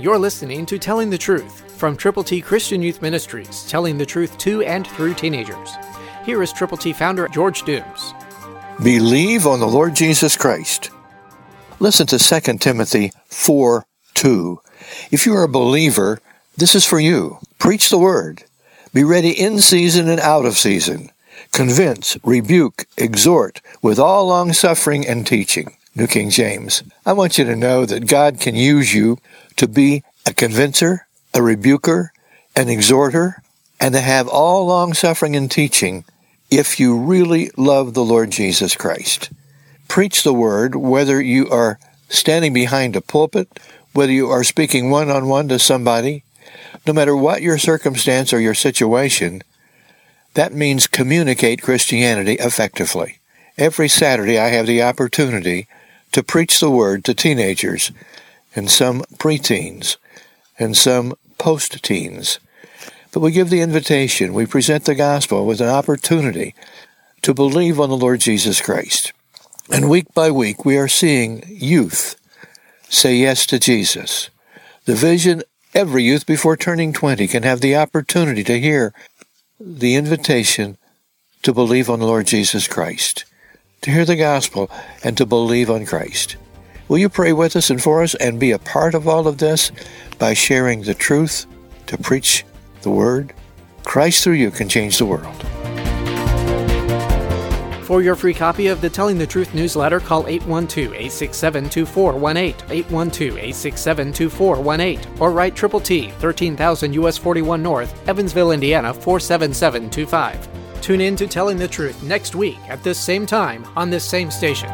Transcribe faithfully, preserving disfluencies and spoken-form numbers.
You're listening to Telling the Truth from Triple T Christian Youth Ministries, telling the truth to and through teenagers. Here is Triple T founder George Dooms. Believe on the Lord Jesus Christ. Listen to Second Timothy four two. If you are a believer, this is for you. Preach the word. Be ready in season and out of season. Convince, rebuke, exhort with all long-suffering and teaching. New King James. I want you to know that God can use you to be a convincer, a rebuker, an exhorter, and to have all long-suffering and teaching if you really love the Lord Jesus Christ. Preach the word, whether you are standing behind a pulpit, whether you are speaking one-on-one to somebody, no matter what your circumstance or your situation, that means communicate Christianity effectively. Every Saturday I have the opportunity to preach the word to teenagers and some preteens and some post-teens. But we give the invitation, we present the gospel with an opportunity to believe on the Lord Jesus Christ. And week by week we are seeing youth say yes to Jesus. The vision every youth before turning twenty can have the opportunity to hear the invitation to believe on the Lord Jesus Christ, to hear the gospel, and to believe on Christ. Will you pray with us and for us and be a part of all of this by sharing the truth to preach the word? Christ through you can change the world. For your free copy of the Telling the Truth newsletter, call eight one two, eight six seven, two four one eight, eight one two, eight six seven, two four one eight, or write Triple T, thirteen thousand U S forty-one North, Evansville, Indiana, four seven seven two five. Tune in to Telling the Truth next week at this same time on this same station.